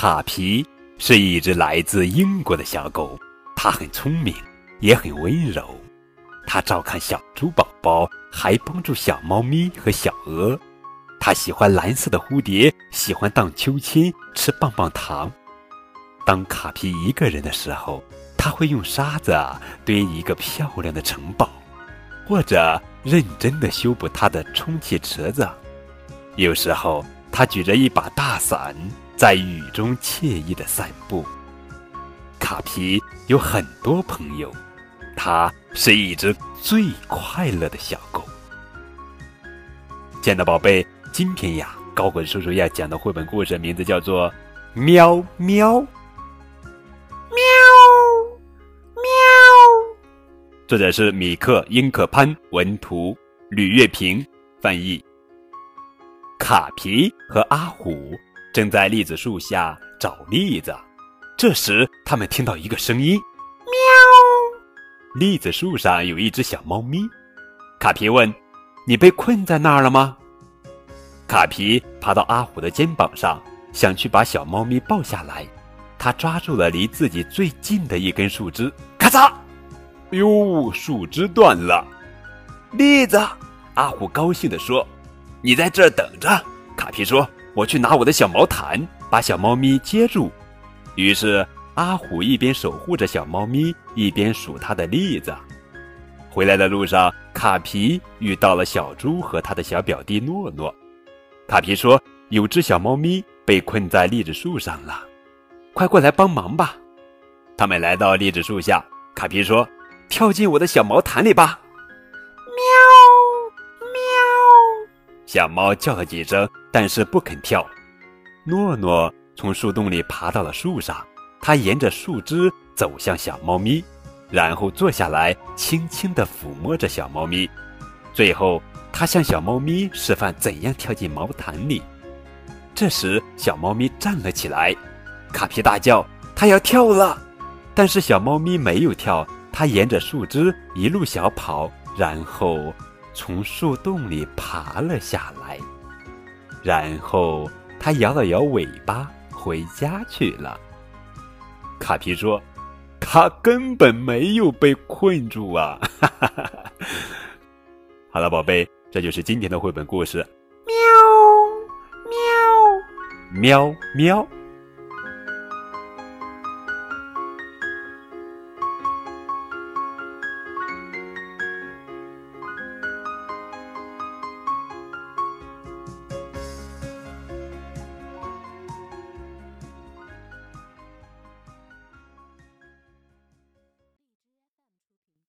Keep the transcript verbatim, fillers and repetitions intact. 卡皮是一只来自英国的小狗，它很聪明，也很温柔。它照看小猪宝宝，还帮助小猫咪和小鹅。它喜欢蓝色的蝴蝶，喜欢荡秋千，吃棒棒糖。当卡皮一个人的时候，它会用沙子堆一个漂亮的城堡，或者认真地修补它的充气池子。有时候，它举着一把大伞，在雨中惬意地散步。卡皮有很多朋友，它是一只最快乐的小狗。亲爱的宝贝，今天呀，高滚叔叔要讲的绘本故事名字叫做《喵喵》。喵喵，作者是米克·英克潘，文图吕月平翻译。卡皮和阿虎正在栗子树下找栗子，这时他们听到一个声音：喵！栗子树上有一只小猫咪。卡皮问：你被困在那儿了吗？卡皮爬到阿虎的肩膀上，想去把小猫咪抱下来。他抓住了离自己最近的一根树枝，咔嚓！哟，树枝断了。栗子，阿虎高兴地说：你在这儿等着。卡皮说：我去拿我的小毛毯，把小猫咪接住。于是阿虎一边守护着小猫咪，一边数它的栗子。回来的路上，卡皮遇到了小猪和他的小表弟诺诺。卡皮说：有只小猫咪被困在栗子树上了，快过来帮忙吧。他们来到栗子树下，卡皮说：跳进我的小毛毯里吧。小猫叫了几声，但是不肯跳。诺诺从树洞里爬到了树上，它沿着树枝走向小猫咪，然后坐下来，轻轻地抚摸着小猫咪。最后，它向小猫咪示范怎样跳进毛毯里。这时，小猫咪站了起来，卡皮大叫：它要跳了！但是小猫咪没有跳，它沿着树枝一路小跑，然后从树洞里爬了下来，然后他摇了摇尾巴回家去了。卡皮说：他根本没有被困住啊！好了，宝贝，这就是今天的绘本故事《喵喵喵喵》。